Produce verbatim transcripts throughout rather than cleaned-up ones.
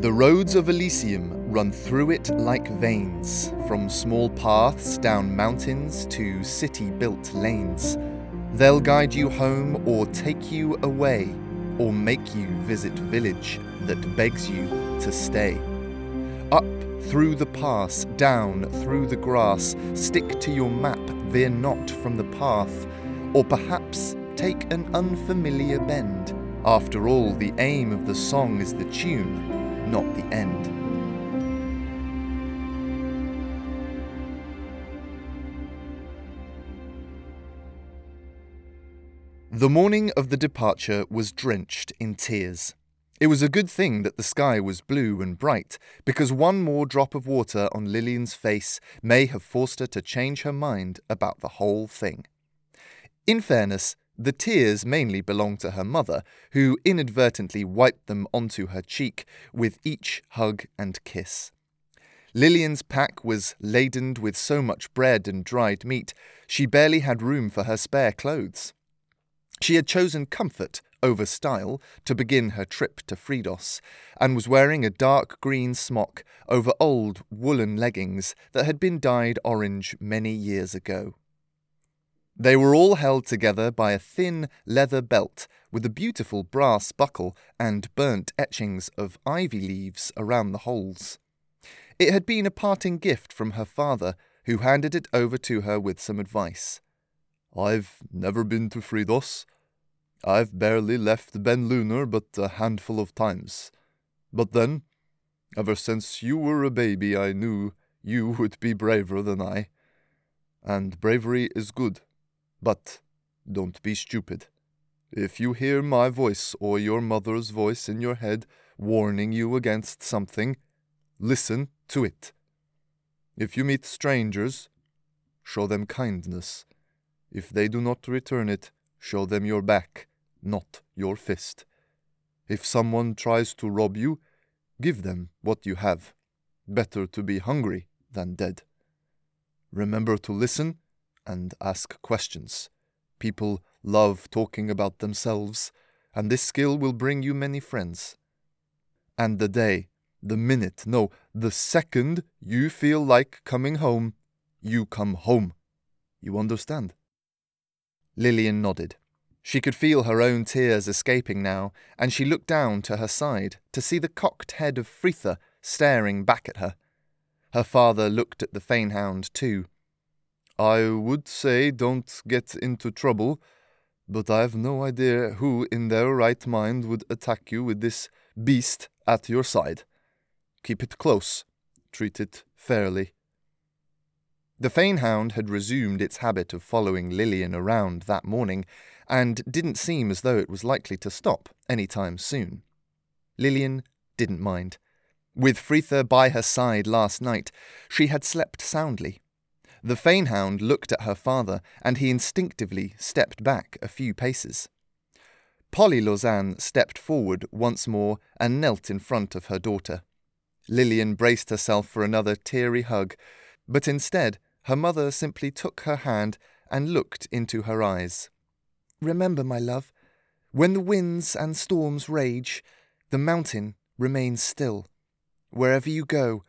The roads of Elysium run through it like veins, from small paths down mountains to city-built lanes. They'll guide you home or take you away, or make you visit village that begs you to stay. Up through the pass, down through the grass, stick to your map, veer not from the path, or perhaps take an unfamiliar bend. After all, the aim of the song is the tune, not the end. The morning of the departure was drenched in tears. It was a good thing that the sky was blue and bright, because one more drop of water on Lillian's face may have forced her to change her mind about the whole thing. In fairness, the tears mainly belonged to her mother, who inadvertently wiped them onto her cheek with each hug and kiss. Lillian's pack was laden with so much bread and dried meat, she barely had room for her spare clothes. She had chosen comfort over style to begin her trip to Fridos, and was wearing a dark green smock over old woolen leggings that had been dyed orange many years ago. They were all held together by a thin leather belt with a beautiful brass buckle and burnt etchings of ivy leaves around the holes. It had been a parting gift from her father, who handed it over to her with some advice. "I've never been to Fridos. I've barely left Ben Luna but a handful of times. But then, ever since you were a baby, I knew you would be braver than I. And bravery is good. But don't be stupid. If you hear my voice or your mother's voice in your head warning you against something, listen to it. If you meet strangers, show them kindness. If they do not return it, show them your back, not your fist. If someone tries to rob you, give them what you have. Better to be hungry than dead. Remember to listen and ask questions. People love talking about themselves, and this skill will bring you many friends. And the day, the minute, no, the second you feel like coming home, you come home. You understand?" Lillian nodded. She could feel her own tears escaping now, and she looked down to her side to see the cocked head of Fritha staring back at her. Her father looked at the Fanehound too. "I would say don't get into trouble, but I've no idea who in their right mind would attack you with this beast at your side. Keep it close. Treat it fairly." The Fanehound had resumed its habit of following Lillian around that morning, and didn't seem as though it was likely to stop any time soon. Lillian didn't mind. With Fritha by her side last night, she had slept soundly. The Fanehound looked at her father, and he instinctively stepped back a few paces. Polly Lausanne stepped forward once more and knelt in front of her daughter. Lillian braced herself for another teary hug, but instead her mother simply took her hand and looked into her eyes. "Remember, my love, when the winds and storms rage, the mountain remains still. Wherever you go,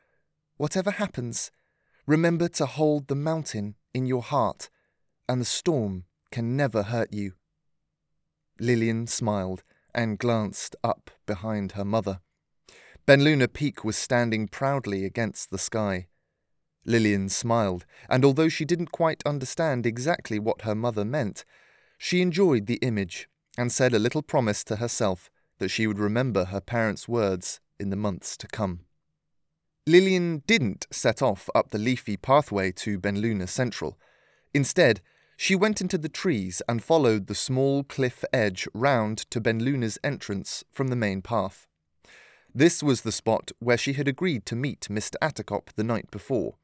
whatever happens, remember to hold the mountain in your heart, and the storm can never hurt you." Lillian smiled and glanced up behind her mother. Ben Luna Peak was standing proudly against the sky. Lillian smiled, and although she didn't quite understand exactly what her mother meant, she enjoyed the image and said a little promise to herself that she would remember her parents' words in the months to come. Lillian didn't set off up the leafy pathway to Ben Luna Central. Instead, she went into the trees and followed the small cliff edge round to Ben Luna's entrance from the main path. This was the spot where she had agreed to meet Mister Attercop the night before.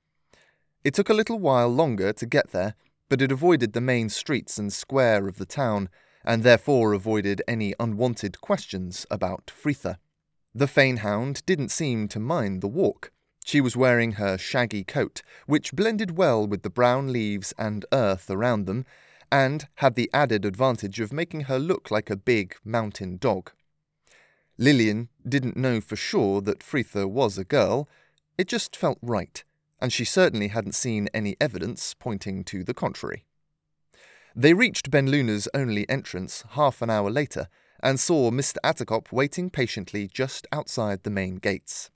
It took a little while longer to get there, but it avoided the main streets and square of the town, and therefore avoided any unwanted questions about Fritha. The Fanehound didn't seem to mind the walk. She was wearing her shaggy coat, which blended well with the brown leaves and earth around them, and had the added advantage of making her look like a big mountain dog. Lillian didn't know for sure that Fritha was a girl, it just felt right, and she certainly hadn't seen any evidence pointing to the contrary. They reached Ben Luna's only entrance half an hour later and saw Mister Attercop waiting patiently just outside the main gates.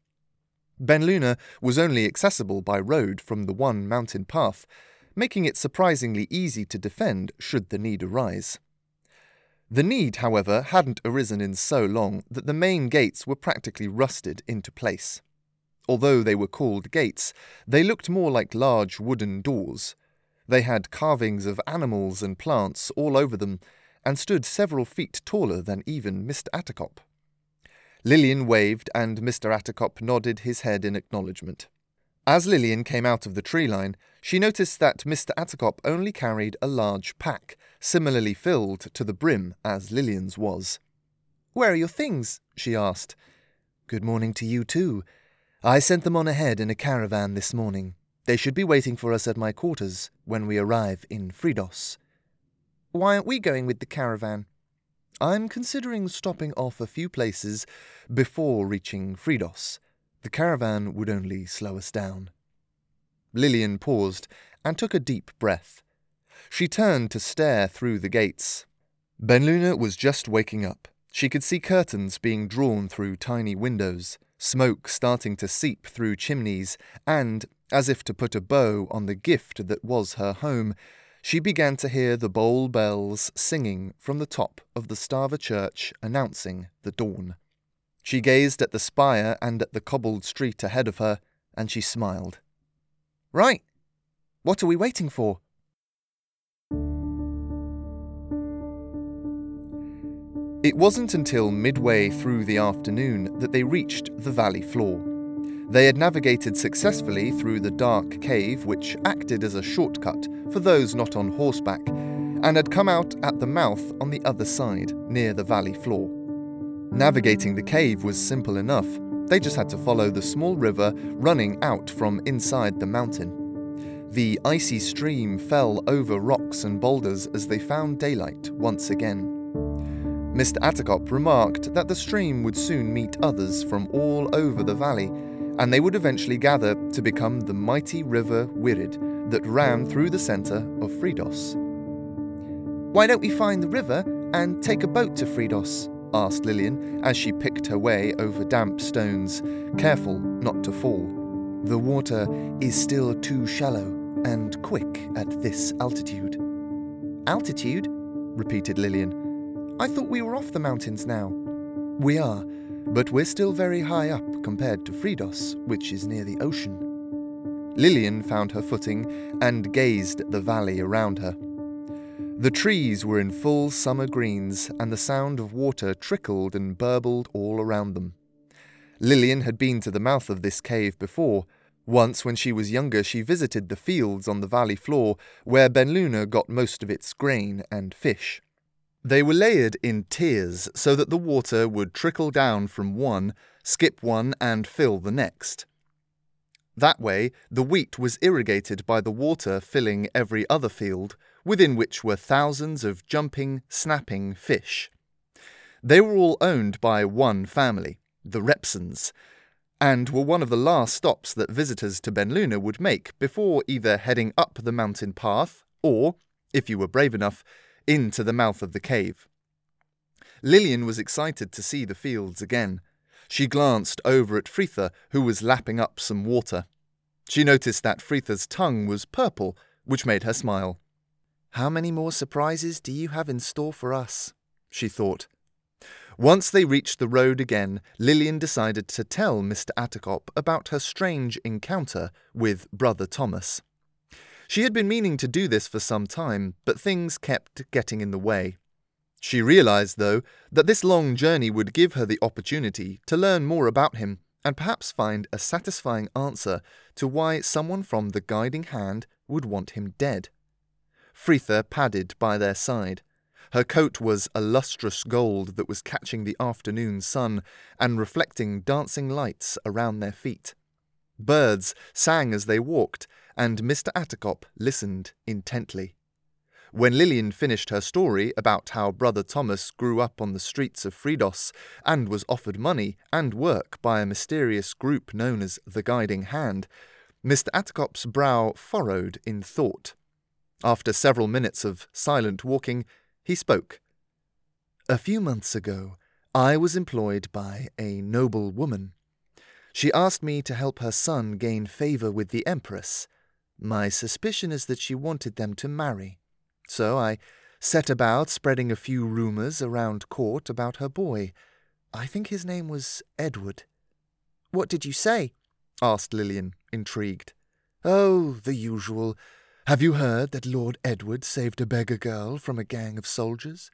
Ben Luna was only accessible by road from the one mountain path, making it surprisingly easy to defend should the need arise. The need, however, hadn't arisen in so long that the main gates were practically rusted into place. Although they were called gates, they looked more like large wooden doors. They had carvings of animals and plants all over them, and stood several feet taller than even Mister Attercop. Lillian waved, and Mister Attercop nodded his head in acknowledgement. As Lillian came out of the tree line, she noticed that Mister Attercop only carried a large pack, similarly filled to the brim as Lillian's was. "Where are your things?" she asked. "Good morning to you too. I sent them on ahead in a caravan this morning. They should be waiting for us at my quarters when we arrive in Fridos." "Why aren't we going with the caravan?" "I'm considering stopping off a few places before reaching Fridos. The caravan would only slow us down." Lillian paused and took a deep breath. She turned to stare through the gates. Ben Luna was just waking up. She could see curtains being drawn through tiny windows, smoke starting to seep through chimneys, and, as if to put a bow on the gift that was her home, she began to hear the bowl bells singing from the top of the Starver Church announcing the dawn. She gazed at the spire and at the cobbled street ahead of her, and she smiled. "Right, what are we waiting for?" It wasn't until midway through the afternoon that they reached the valley floor. They had navigated successfully through the dark cave, which acted as a shortcut for those not on horseback, and had come out at the mouth on the other side, near the valley floor. Navigating the cave was simple enough. They just had to follow the small river running out from inside the mountain. The icy stream fell over rocks and boulders as they found daylight once again. Mister Attercop remarked that the stream would soon meet others from all over the valley, and they would eventually gather to become the mighty river Wirid that ran through the centre of Fridos. "Why don't we find the river and take a boat to Fridos?" asked Lillian as she picked her way over damp stones, careful not to fall. The water is still too shallow and quick at this altitude. "Altitude?" repeated Lillian. "I thought we were off the mountains now." "We are, but we're still very high up compared to Fridos, which is near the ocean." Lillian found her footing and gazed at the valley around her. The trees were in full summer greens, and the sound of water trickled and burbled all around them. Lillian had been to the mouth of this cave before. Once, when she was younger, she visited the fields on the valley floor, where Ben Luna got most of its grain and fish. They were layered in tiers so that the water would trickle down from one, skip one, and fill the next. That way, the wheat was irrigated by the water filling every other field, within which were thousands of jumping, snapping fish. They were all owned by one family, the Repsons, and were one of the last stops that visitors to Ben Luna would make before either heading up the mountain path or, if you were brave enough, into the mouth of the cave. Lillian was excited to see the fields again. She glanced over at Fritha, who was lapping up some water. She noticed that Fritha's tongue was purple, which made her smile. "How many more surprises do you have in store for us?" she thought. Once they reached the road again, Lillian decided to tell Mister Attercop about her strange encounter with Brother Thomas. She had been meaning to do this for some time, but things kept getting in the way. She realised, though, that this long journey would give her the opportunity to learn more about him and perhaps find a satisfying answer to why someone from the Guiding Hand would want him dead. Fritha padded by their side. Her coat was a lustrous gold that was catching the afternoon sun and reflecting dancing lights around their feet. Birds sang as they walked, and Mister Attercop listened intently. When Lillian finished her story about how Brother Thomas grew up on the streets of Fridos and was offered money and work by a mysterious group known as The Guiding Hand, Mister Attercop's brow furrowed in thought. After several minutes of silent walking, he spoke. "A few months ago, I was employed by a noble woman. She asked me to help her son gain favour with the Empress. My suspicion is that she wanted them to marry. So I set about spreading a few rumours around court about her boy. I think his name was Edward." "What did you say?" asked Lillian, intrigued. "Oh, the usual. Have you heard that Lord Edward saved a beggar girl from a gang of soldiers?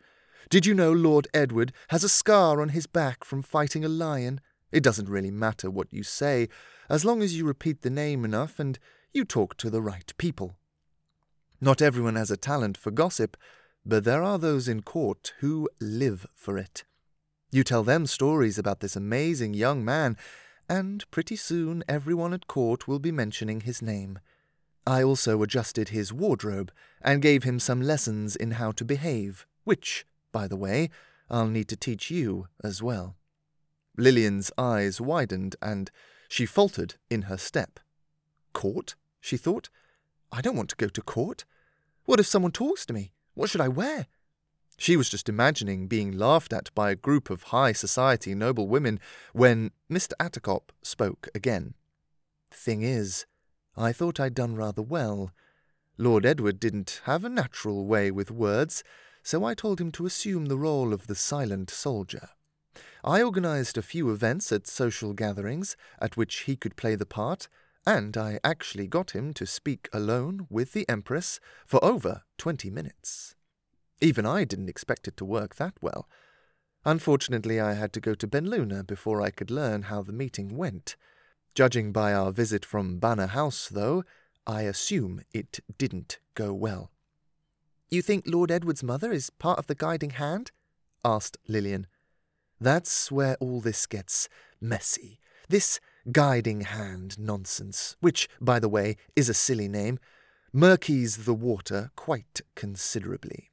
Did you know Lord Edward has a scar on his back from fighting a lion? It doesn't really matter what you say, as long as you repeat the name enough and you talk to the right people. Not everyone has a talent for gossip, but there are those in court who live for it. You tell them stories about this amazing young man, and pretty soon everyone at court will be mentioning his name. I also adjusted his wardrobe and gave him some lessons in how to behave, which, by the way, I'll need to teach you as well." Lillian's eyes widened, and she faltered in her step. Court? She thought. I don't want to go to court. What if someone talks to me? What should I wear? She was just imagining being laughed at by a group of high society noble women when Mister Attercop spoke again. "Thing is, I thought I'd done rather well. Lord Edward didn't have a natural way with words, so I told him to assume the role of the silent soldier. I organised a few events at social gatherings at which he could play the part, and I actually got him to speak alone with the Empress for over twenty minutes. Even I didn't expect it to work that well. Unfortunately, I had to go to Ben Luna before I could learn how the meeting went. Judging by our visit from Banner House, though, I assume it didn't go well." "You think Lord Edward's mother is part of the Guiding Hand?" asked Lillian. "That's where all this gets messy. This Guiding Hand nonsense, which, by the way, is a silly name, murkies the water quite considerably.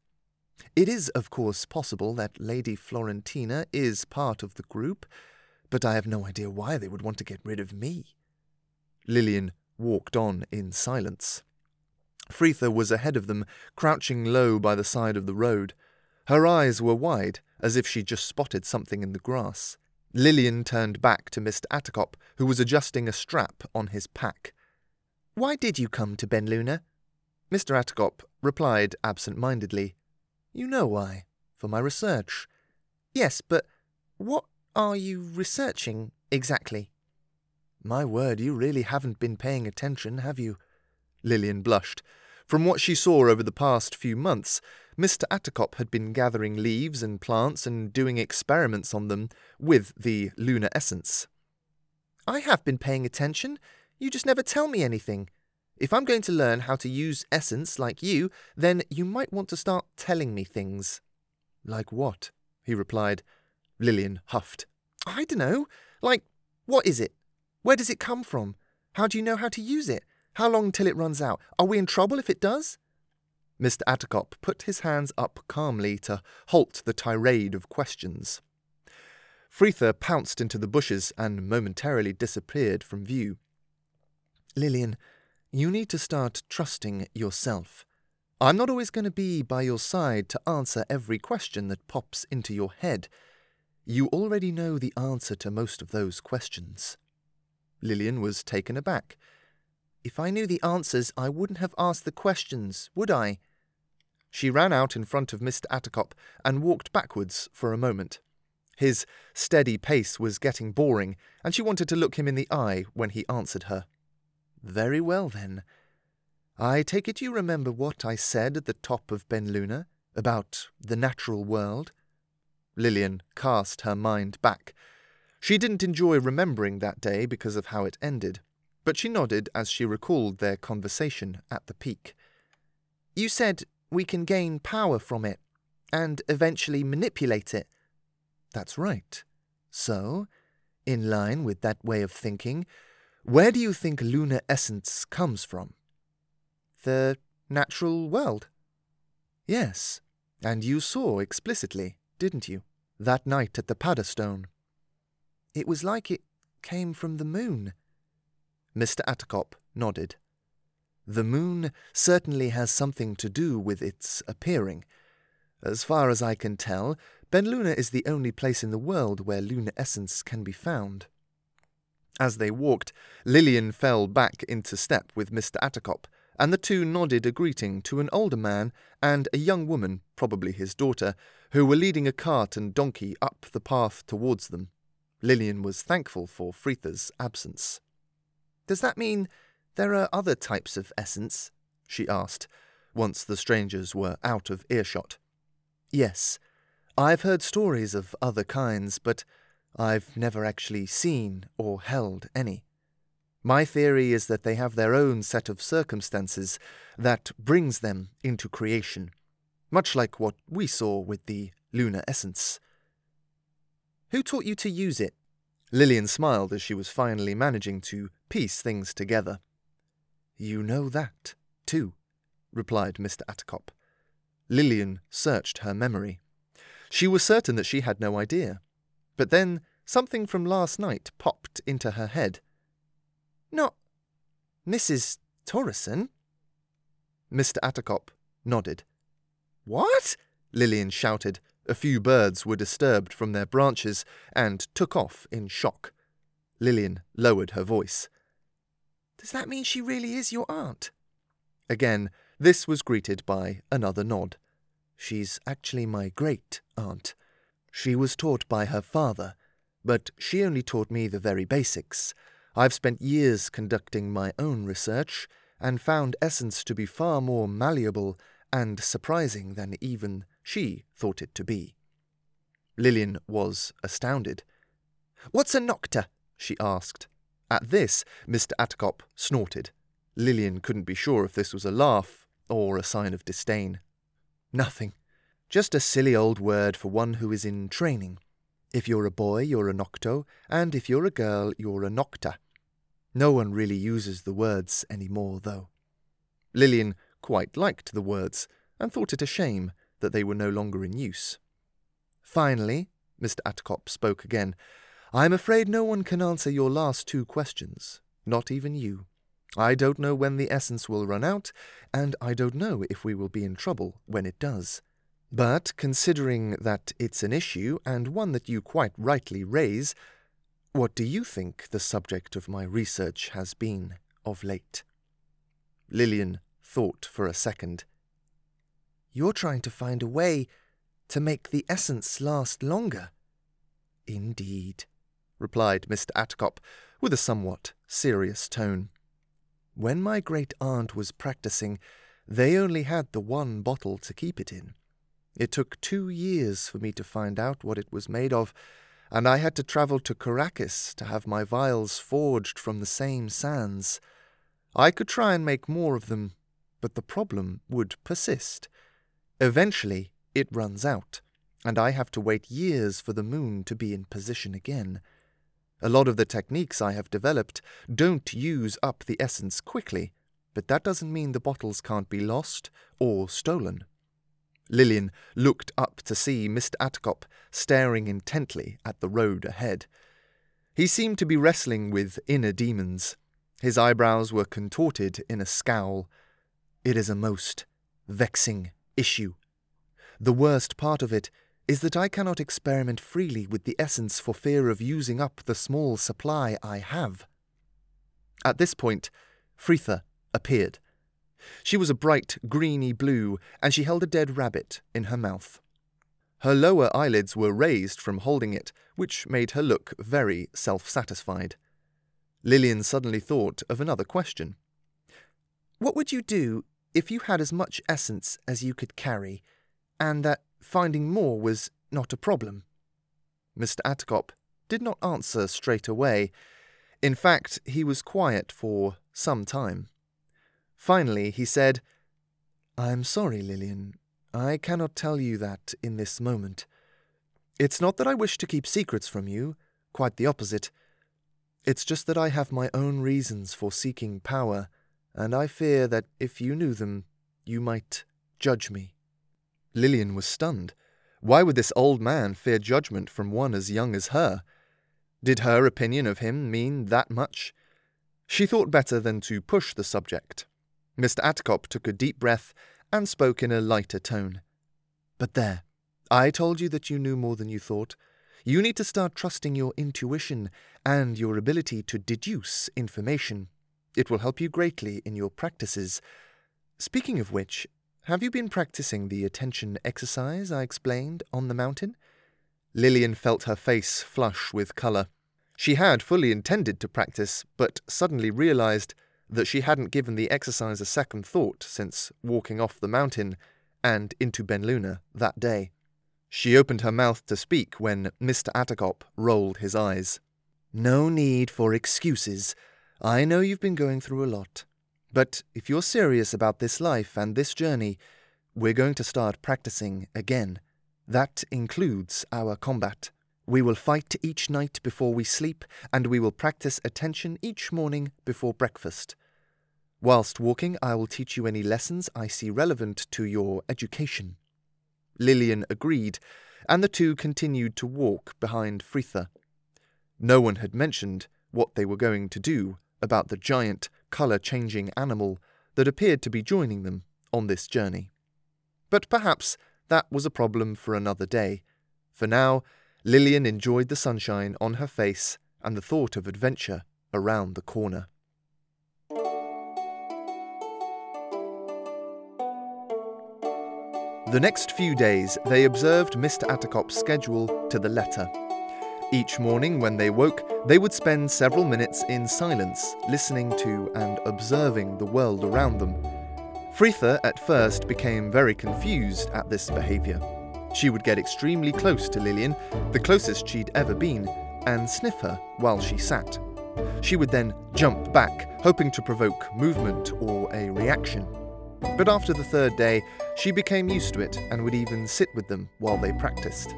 It is, of course, possible that Lady Florentina is part of the group, but I have no idea why they would want to get rid of me." Lillian walked on in silence. Fritha was ahead of them, crouching low by the side of the road. Her eyes were wide, as if she'd just spotted something in the grass. Lillian turned back to Mister Attercop, who was adjusting a strap on his pack. "Why did you come to Ben Luna?" Mister Attercop replied absent-mindedly, "You know why, for my research." "Yes, but what are you researching exactly?" "My word, you really haven't been paying attention, have you?" Lillian blushed. From what she saw over the past few months, Mister Attercop had been gathering leaves and plants and doing experiments on them with the lunar essence. "I have been paying attention. You just never tell me anything. If I'm going to learn how to use essence like you, then you might want to start telling me things." "Like what?" he replied. Lillian huffed. "I dunno. Like, what is it? Where does it come from? How do you know how to use it? How long till it runs out? Are we in trouble if it does?" Mister Attercop put his hands up calmly to halt the tirade of questions. Fritha pounced into the bushes and momentarily disappeared from view. "Lillian, you need to start trusting yourself. I'm not always going to be by your side to answer every question that pops into your head. You already know the answer to most of those questions." Lillian was taken aback. "If I knew the answers, I wouldn't have asked the questions, would I?" She ran out in front of Mister Attercop and walked backwards for a moment. His steady pace was getting boring, and she wanted to look him in the eye when he answered her. "Very well, then. I take it you remember what I said at the top of Ben Luna about the natural world?" Lillian cast her mind back. She didn't enjoy remembering that day because of how it ended, but she nodded as she recalled their conversation at the peak. "You said we can gain power from it, and eventually manipulate it." "That's right. So, in line with that way of thinking, where do you think lunar essence comes from?" "The natural world." Yes, and you saw explicitly, didn't you, that night at the Padderstone? It was like it came from the moon. Mister Attercop nodded. The moon certainly has something to do with its appearing. As far as I can tell, Ben Luna is the only place in the world where lunar essence can be found. As they walked, Lillian fell back into step with Mister Attercop, and the two nodded a greeting to an older man and a young woman, probably his daughter, who were leading a cart and donkey up the path towards them. Lillian was thankful for Fritha's absence. "Does that mean there are other types of essence?" she asked, once the strangers were out of earshot. "Yes. I've heard stories of other kinds, but I've never actually seen or held any. My theory is that they have their own set of circumstances that brings them into creation, much like what we saw with the lunar essence." "Who taught you to use it?" Lillian smiled as she was finally managing to piece things together. "You know that, too," replied Mister Attercop. Lillian searched her memory. She was certain that she had no idea. But then something from last night popped into her head. "Not Missus Torreson?" Mister Attercop nodded. "What?" Lillian shouted. A few birds were disturbed from their branches and took off in shock. Lillian lowered her voice. "Does that mean she really is your aunt?" Again, this was greeted by another nod. "She's actually my great-aunt. She was taught by her father, but she only taught me the very basics. I've spent years conducting my own research and found essence to be far more malleable and surprising than even she thought it to be." Lillian was astounded. "What's a nocta?" she asked. At this, Mister Attercop snorted. Lillian couldn't be sure if this was a laugh or a sign of disdain. "Nothing. Just a silly old word for one who is in training. If you're a boy, you're a nocto, and if you're a girl, you're a nocta. No one really uses the words anymore, though." Lillian quite liked the words, and thought it a shame that they were no longer in use. "Finally," Mister Attercop spoke again, "I'm afraid no one can answer your last two questions, not even you. I don't know when the essence will run out, and I don't know if we will be in trouble when it does. But considering that it's an issue, and one that you quite rightly raise, what do you think the subject of my research has been of late?" Lillian thought for a second. "You're trying to find a way to make the essence last longer." "Indeed," replied Mister Attercop, with a somewhat serious tone. "When my great-aunt was practicing, they only had the one bottle to keep it in. It took two years for me to find out what it was made of, and I had to travel to Caracas to have my vials forged from the same sands. I could try and make more of them, but the problem would persist. Eventually, it runs out, and I have to wait years for the moon to be in position again. A lot of the techniques I have developed don't use up the essence quickly, but that doesn't mean the bottles can't be lost or stolen." Lillian looked up to see Mister Attercop staring intently at the road ahead. He seemed to be wrestling with inner demons. His eyebrows were contorted in a scowl. "It is a most vexing issue. The worst part of it is that I cannot experiment freely with the essence for fear of using up the small supply I have." At this point, Fritha appeared. She was a bright, greeny-blue, and she held a dead rabbit in her mouth. Her lower eyelids were raised from holding it, which made her look very self-satisfied. Lillian suddenly thought of another question. "What would you do if you had as much essence as you could carry, and that finding more was not a problem?" Mister Attercop did not answer straight away. In fact, he was quiet for some time. Finally, he said, "I'm sorry, Lillian. I cannot tell you that in this moment. It's not that I wish to keep secrets from you, quite the opposite. It's just that I have my own reasons for seeking power, and I fear that if you knew them, you might judge me." Lillian was stunned. Why would this old man fear judgment from one as young as her? Did her opinion of him mean that much? She thought better than to push the subject. Mister Attercop took a deep breath and spoke in a lighter tone. "But there, I told you that you knew more than you thought. You need to start trusting your intuition and your ability to deduce information. It will help you greatly in your practices. Speaking of which, have you been practicing the attention exercise I explained on the mountain?" Lillian felt her face flush with colour. She had fully intended to practice, but suddenly realised that she hadn't given the exercise a second thought since walking off the mountain and into Ben Luna that day. She opened her mouth to speak when Mister Attercop rolled his eyes. "No need for excuses. I know you've been going through a lot. But if you're serious about this life and this journey, we're going to start practicing again. That includes our combat. We will fight each night before we sleep, and we will practice attention each morning before breakfast. Whilst walking, I will teach you any lessons I see relevant to your education." Lillian agreed, and the two continued to walk behind Fritha. No one had mentioned what they were going to do about the giant, colour-changing animal that appeared to be joining them on this journey. But perhaps that was a problem for another day. For now, Lillian enjoyed the sunshine on her face and the thought of adventure around the corner. The next few days, they observed Mister Attercop's schedule to the letter. Each morning when they woke, they would spend several minutes in silence, listening to and observing the world around them. Fritha at first became very confused at this behaviour. She would get extremely close to Lillian, the closest she'd ever been, and sniff her while she sat. She would then jump back, hoping to provoke movement or a reaction. But after the third day, she became used to it and would even sit with them while they practiced.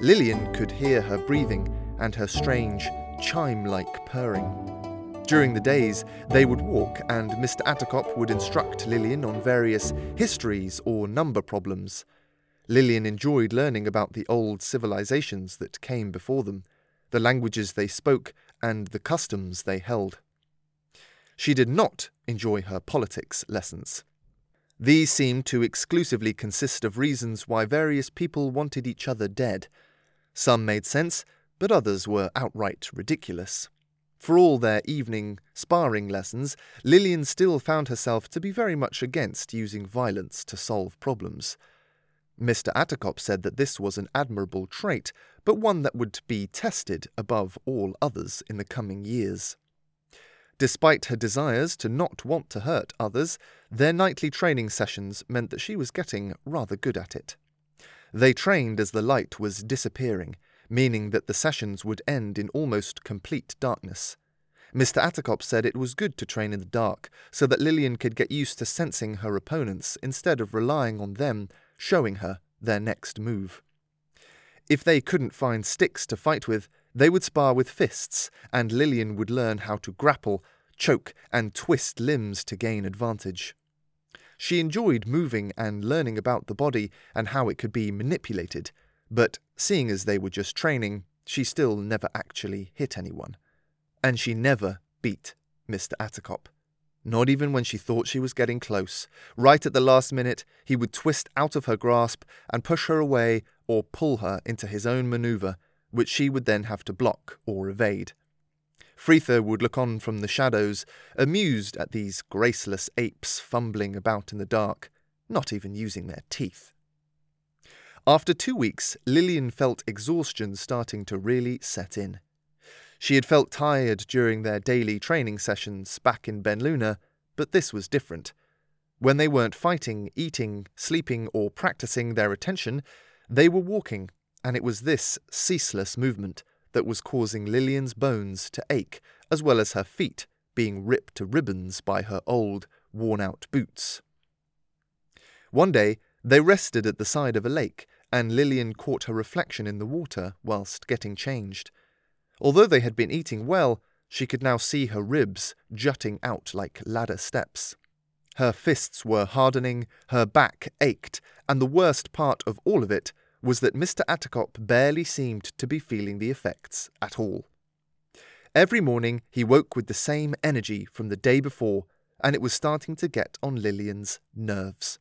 Lillian could hear her breathing and her strange, chime-like purring. During the days, they would walk and Mister Attercop would instruct Lillian on various histories or number problems. Lillian enjoyed learning about the old civilizations that came before them, the languages they spoke, and the customs they held. She did not enjoy her politics lessons. These seemed to exclusively consist of reasons why various people wanted each other dead. Some made sense, but others were outright ridiculous. For all their evening sparring lessons, Lillian still found herself to be very much against using violence to solve problems. Mister Attercop said that this was an admirable trait, but one that would be tested above all others in the coming years. Despite her desires to not want to hurt others, their nightly training sessions meant that she was getting rather good at it. They trained as the light was disappearing, meaning that the sessions would end in almost complete darkness. Mister Attercop said it was good to train in the dark, so that Lillian could get used to sensing her opponents instead of relying on them showing her their next move. If they couldn't find sticks to fight with, they would spar with fists, and Lillian would learn how to grapple, choke, and twist limbs to gain advantage. She enjoyed moving and learning about the body and how it could be manipulated, but seeing as they were just training, she still never actually hit anyone. And she never beat Mister Attercop. Not even when she thought she was getting close. Right at the last minute, he would twist out of her grasp and push her away or pull her into his own manoeuvre, which she would then have to block or evade. Fritha would look on from the shadows, amused at these graceless apes fumbling about in the dark, not even using their teeth. After two weeks, Lillian felt exhaustion starting to really set in. She had felt tired during their daily training sessions back in Ben Luna, but this was different. When they weren't fighting, eating, sleeping, or practicing their attention, they were walking, and it was this ceaseless movement that was causing Lillian's bones to ache, as well as her feet being ripped to ribbons by her old, worn-out boots. One day, they rested at the side of a lake, and Lillian caught her reflection in the water whilst getting changed. Although they had been eating well, she could now see her ribs jutting out like ladder steps. Her fists were hardening, her back ached, and the worst part of all of it was that Mister Attercop barely seemed to be feeling the effects at all. Every morning he woke with the same energy from the day before, and it was starting to get on Lillian's nerves.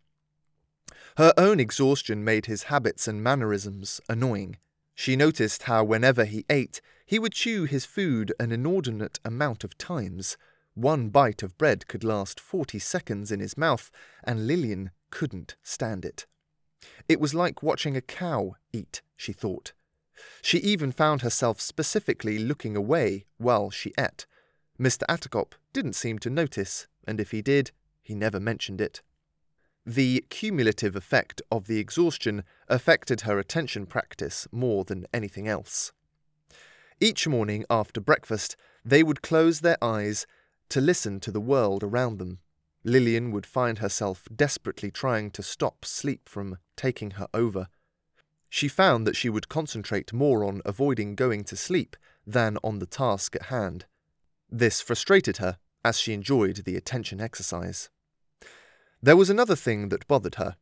Her own exhaustion made his habits and mannerisms annoying. She noticed how whenever he ate, he would chew his food an inordinate amount of times. One bite of bread could last forty seconds in his mouth, and Lillian couldn't stand it. It was like watching a cow eat, she thought. She even found herself specifically looking away while she ate. Mister Attercop didn't seem to notice, and if he did, he never mentioned it. The cumulative effect of the exhaustion affected her attention practice more than anything else. Each morning after breakfast, they would close their eyes to listen to the world around them. Lillian would find herself desperately trying to stop sleep from taking her over. She found that she would concentrate more on avoiding going to sleep than on the task at hand. This frustrated her, as she enjoyed the attention exercise. There was another thing that bothered her.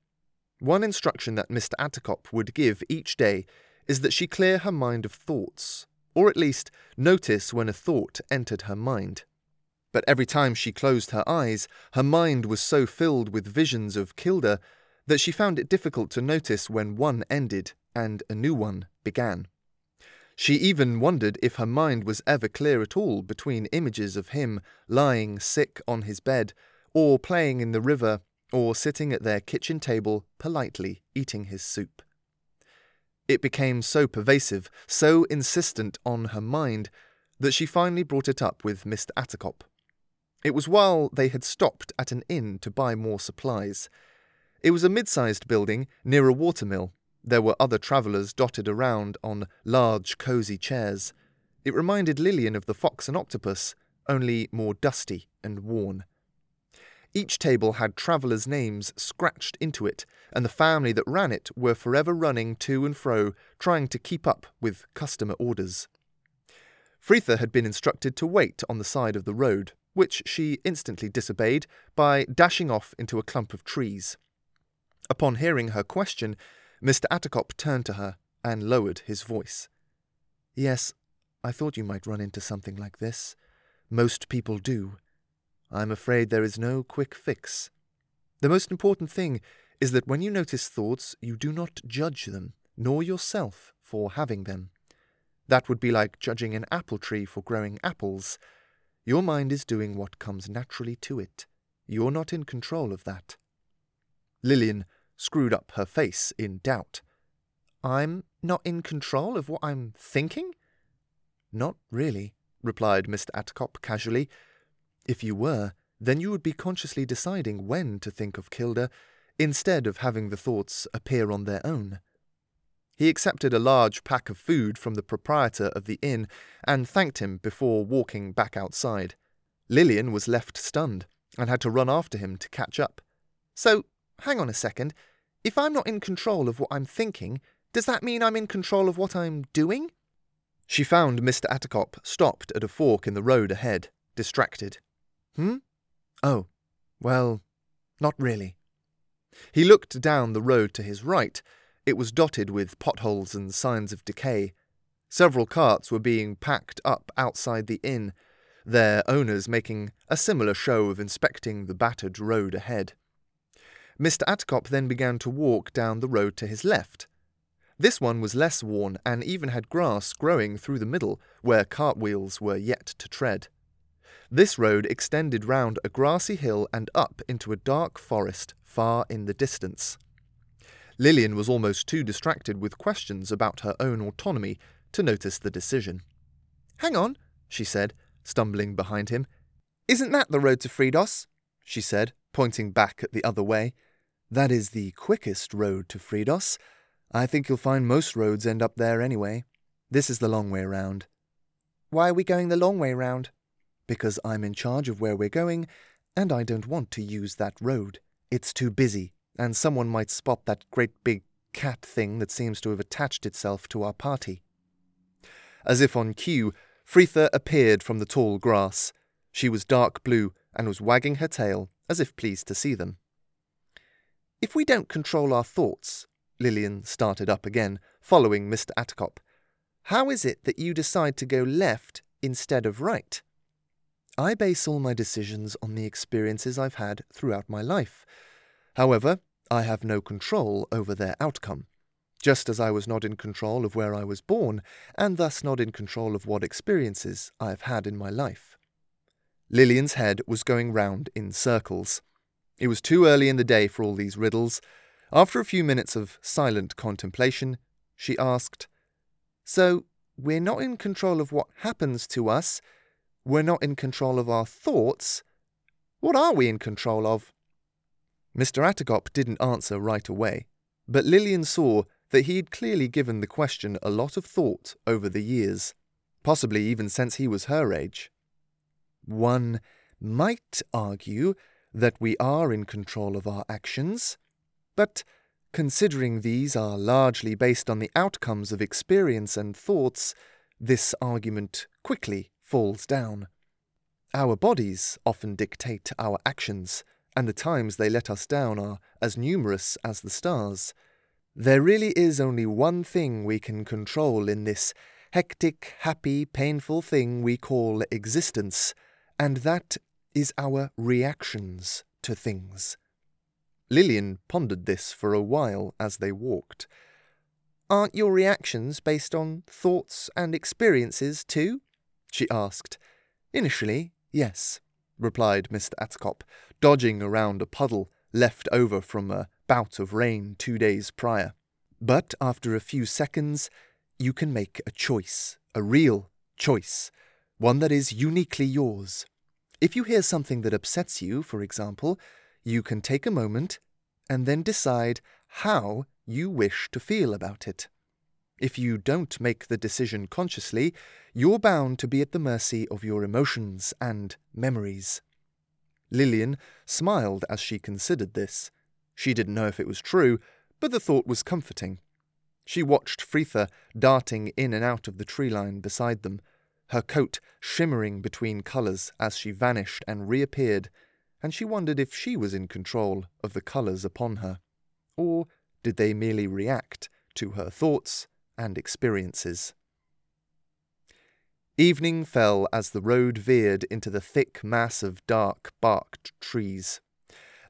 One instruction that Mister Attercop would give each day is that she clear her mind of thoughts, or at least notice when a thought entered her mind. But every time she closed her eyes, her mind was so filled with visions of Kilda that she found it difficult to notice when one ended and a new one began. She even wondered if her mind was ever clear at all between images of him lying sick on his bed, or playing in the river, or sitting at their kitchen table politely eating his soup. It became so pervasive, so insistent on her mind, that she finally brought it up with Mister Attercop. It was while they had stopped at an inn to buy more supplies. It was a mid-sized building near a watermill. There were other travellers dotted around on large, cosy chairs. It reminded Lillian of the Fox and Octopus, only more dusty and worn. Each table had travellers' names scratched into it, and the family that ran it were forever running to and fro, trying to keep up with customer orders. Fritha had been instructed to wait on the side of the road, which she instantly disobeyed by dashing off into a clump of trees. Upon hearing her question, Mister Attercop turned to her and lowered his voice. "Yes, I thought you might run into something like this. Most people do. I'm afraid there is no quick fix. The most important thing is that when you notice thoughts, you do not judge them, nor yourself for having them. That would be like judging an apple tree for growing apples. Your mind is doing what comes naturally to it. You're not in control of that." Lillian screwed up her face in doubt. "I'm not in control of what I'm thinking?" "Not really," replied Mister Attercop casually. "If you were, then you would be consciously deciding when to think of Kilda, instead of having the thoughts appear on their own." He accepted a large pack of food from the proprietor of the inn and thanked him before walking back outside. Lillian was left stunned and had to run after him to catch up. "So, hang on a second. If I'm not in control of what I'm thinking, does that mean I'm in control of what I'm doing?" She found Mister Attercop stopped at a fork in the road ahead, distracted. "Hmm? Oh, well, not really." He looked down the road to his right. It was dotted with potholes and signs of decay. Several carts were being packed up outside the inn, their owners making a similar show of inspecting the battered road ahead. Mister Attercop then began to walk down the road to his left. This one was less worn and even had grass growing through the middle, where cartwheels were yet to tread. This road extended round a grassy hill and up into a dark forest far in the distance. Lillian was almost too distracted with questions about her own autonomy to notice the decision. "Hang on," she said, stumbling behind him. "Isn't that the road to Fridos?" she said, pointing back at the other way. "That is the quickest road to Fridos. I think you'll find most roads end up there anyway. This is the long way round." "Why are we going the long way round?" "Because I'm in charge of where we're going, and I don't want to use that road. It's too busy, and someone might spot that great big cat thing that seems to have attached itself to our party." As if on cue, Fritha appeared from the tall grass. She was dark blue and was wagging her tail as if pleased to see them. If we don't control our thoughts, Lillian started up again, following Mister Attercop, how is it that you decide to go left instead of right? I base all my decisions on the experiences I've had throughout my life. However, I have no control over their outcome. Just as I was not in control of where I was born, and thus not in control of what experiences I have had in my life. Lillian's head was going round in circles. It was too early in the day for all these riddles. After a few minutes of silent contemplation, she asked, "So, we're not in control of what happens to us, we're not in control of our thoughts. What are we in control of?" Mister Attercop didn't answer right away, but Lillian saw that he had clearly given the question a lot of thought over the years, possibly even since he was her age. "One might argue that we are in control of our actions, but considering these are largely based on the outcomes of experience and thoughts, this argument quickly falls down. Our bodies often dictate our actions, and the times they let us down are as numerous as the stars. There really is only one thing we can control in this hectic, happy, painful thing we call existence, and that is our reactions to things." Lillian pondered this for a while as they walked. "Aren't your reactions based on thoughts and experiences too?" she asked. "Initially, yes," replied Mister Attercop, dodging around a puddle left over from a bout of rain two days prior. "But after a few seconds, you can make a choice, a real choice, one that is uniquely yours. If you hear something that upsets you, for example, you can take a moment and then decide how you wish to feel about it. If you don't make the decision consciously, you're bound to be at the mercy of your emotions and memories." Lillian smiled as she considered this. She didn't know if it was true, but the thought was comforting. She watched Fritha darting in and out of the tree line beside them, her coat shimmering between colours as she vanished and reappeared, and she wondered if she was in control of the colours upon her, or did they merely react to her thoughts and experiences. Evening fell as the road veered into the thick mass of dark-barked trees.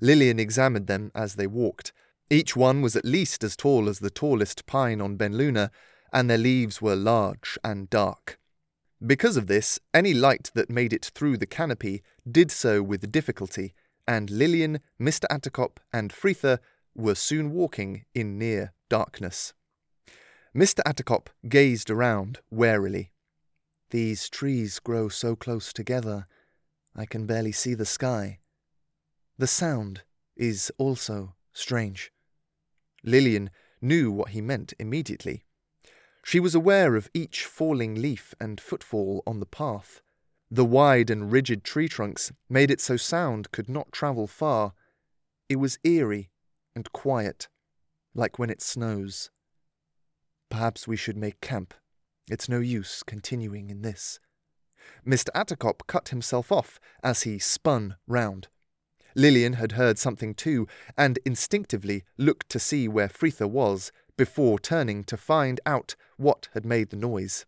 Lillian examined them as they walked. Each one was at least as tall as the tallest pine on Ben Luna, and their leaves were large and dark. Because of this, any light that made it through the canopy did so with difficulty, and Lillian, Mister Attercop, and Fritha were soon walking in near darkness. Mister Attercop gazed around warily. "These trees grow so close together, I can barely see the sky. The sound is also strange." Lillian knew what he meant immediately. She was aware of each falling leaf and footfall on the path. The wide and rigid tree trunks made it so sound could not travel far. It was eerie and quiet, like when it snows. "Perhaps we should make camp. It's no use continuing in this." Mister Attercop cut himself off as he spun round. Lillian had heard something too, and instinctively looked to see where Fritha was before turning to find out what had made the noise.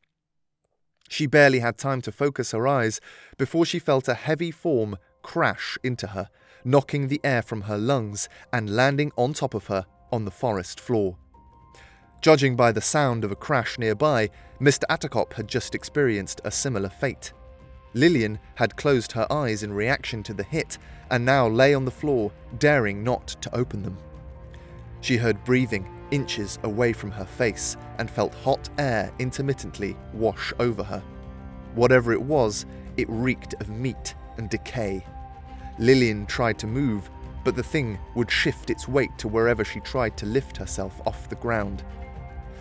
She barely had time to focus her eyes before she felt a heavy form crash into her, knocking the air from her lungs and landing on top of her on the forest floor. Judging by the sound of a crash nearby, Mister Attercop had just experienced a similar fate. Lillian had closed her eyes in reaction to the hit and now lay on the floor, daring not to open them. She heard breathing inches away from her face and felt hot air intermittently wash over her. Whatever it was, it reeked of meat and decay. Lillian tried to move, but the thing would shift its weight to wherever she tried to lift herself off the ground.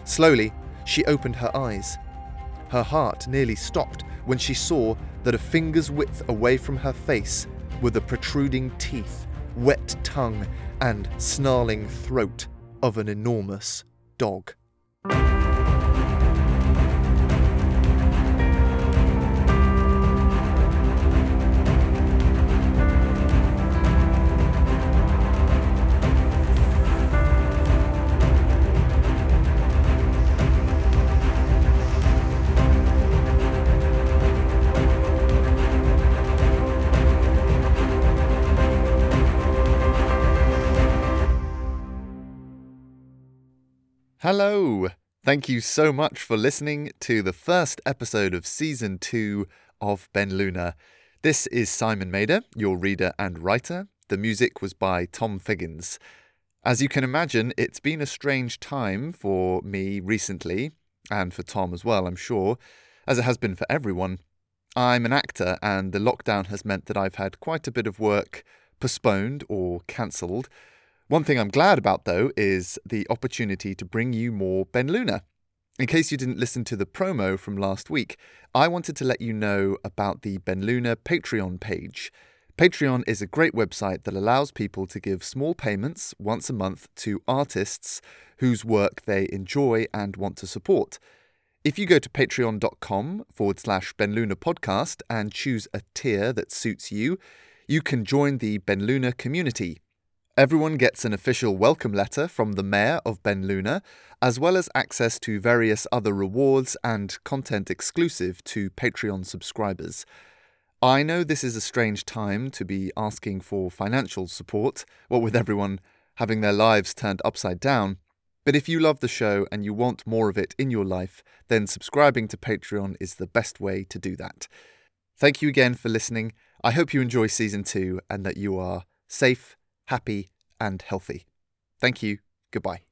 Slowly, she opened her eyes. Her heart nearly stopped when she saw that a finger's width away from her face were the protruding teeth, wet tongue, and snarling throat of an enormous dog. Hello! Thank you so much for listening to the first episode of Season two of Ben Luna. This is Simon Mader, your reader and writer. The music was by Tom Figgins. As you can imagine, it's been a strange time for me recently, and for Tom as well, I'm sure, as it has been for everyone. I'm an actor, and the lockdown has meant that I've had quite a bit of work postponed or cancelled. One thing I'm glad about, though, is the opportunity to bring you more Ben Luna. In case you didn't listen to the promo from last week, I wanted to let you know about the Ben Luna Patreon page. Patreon is a great website that allows people to give small payments once a month to artists whose work they enjoy and want to support. If you go to patreon.com forward slash Ben Luna podcast and choose a tier that suits you, you can join the Ben Luna community. Everyone gets an official welcome letter from the mayor of Ben Luna, as well as access to various other rewards and content exclusive to Patreon subscribers. I know this is a strange time to be asking for financial support, what with everyone having their lives turned upside down, but if you love the show and you want more of it in your life, then subscribing to Patreon is the best way to do that. Thank you again for listening. I hope you enjoy Season two and that you are safe, happy and healthy. Thank you. Goodbye.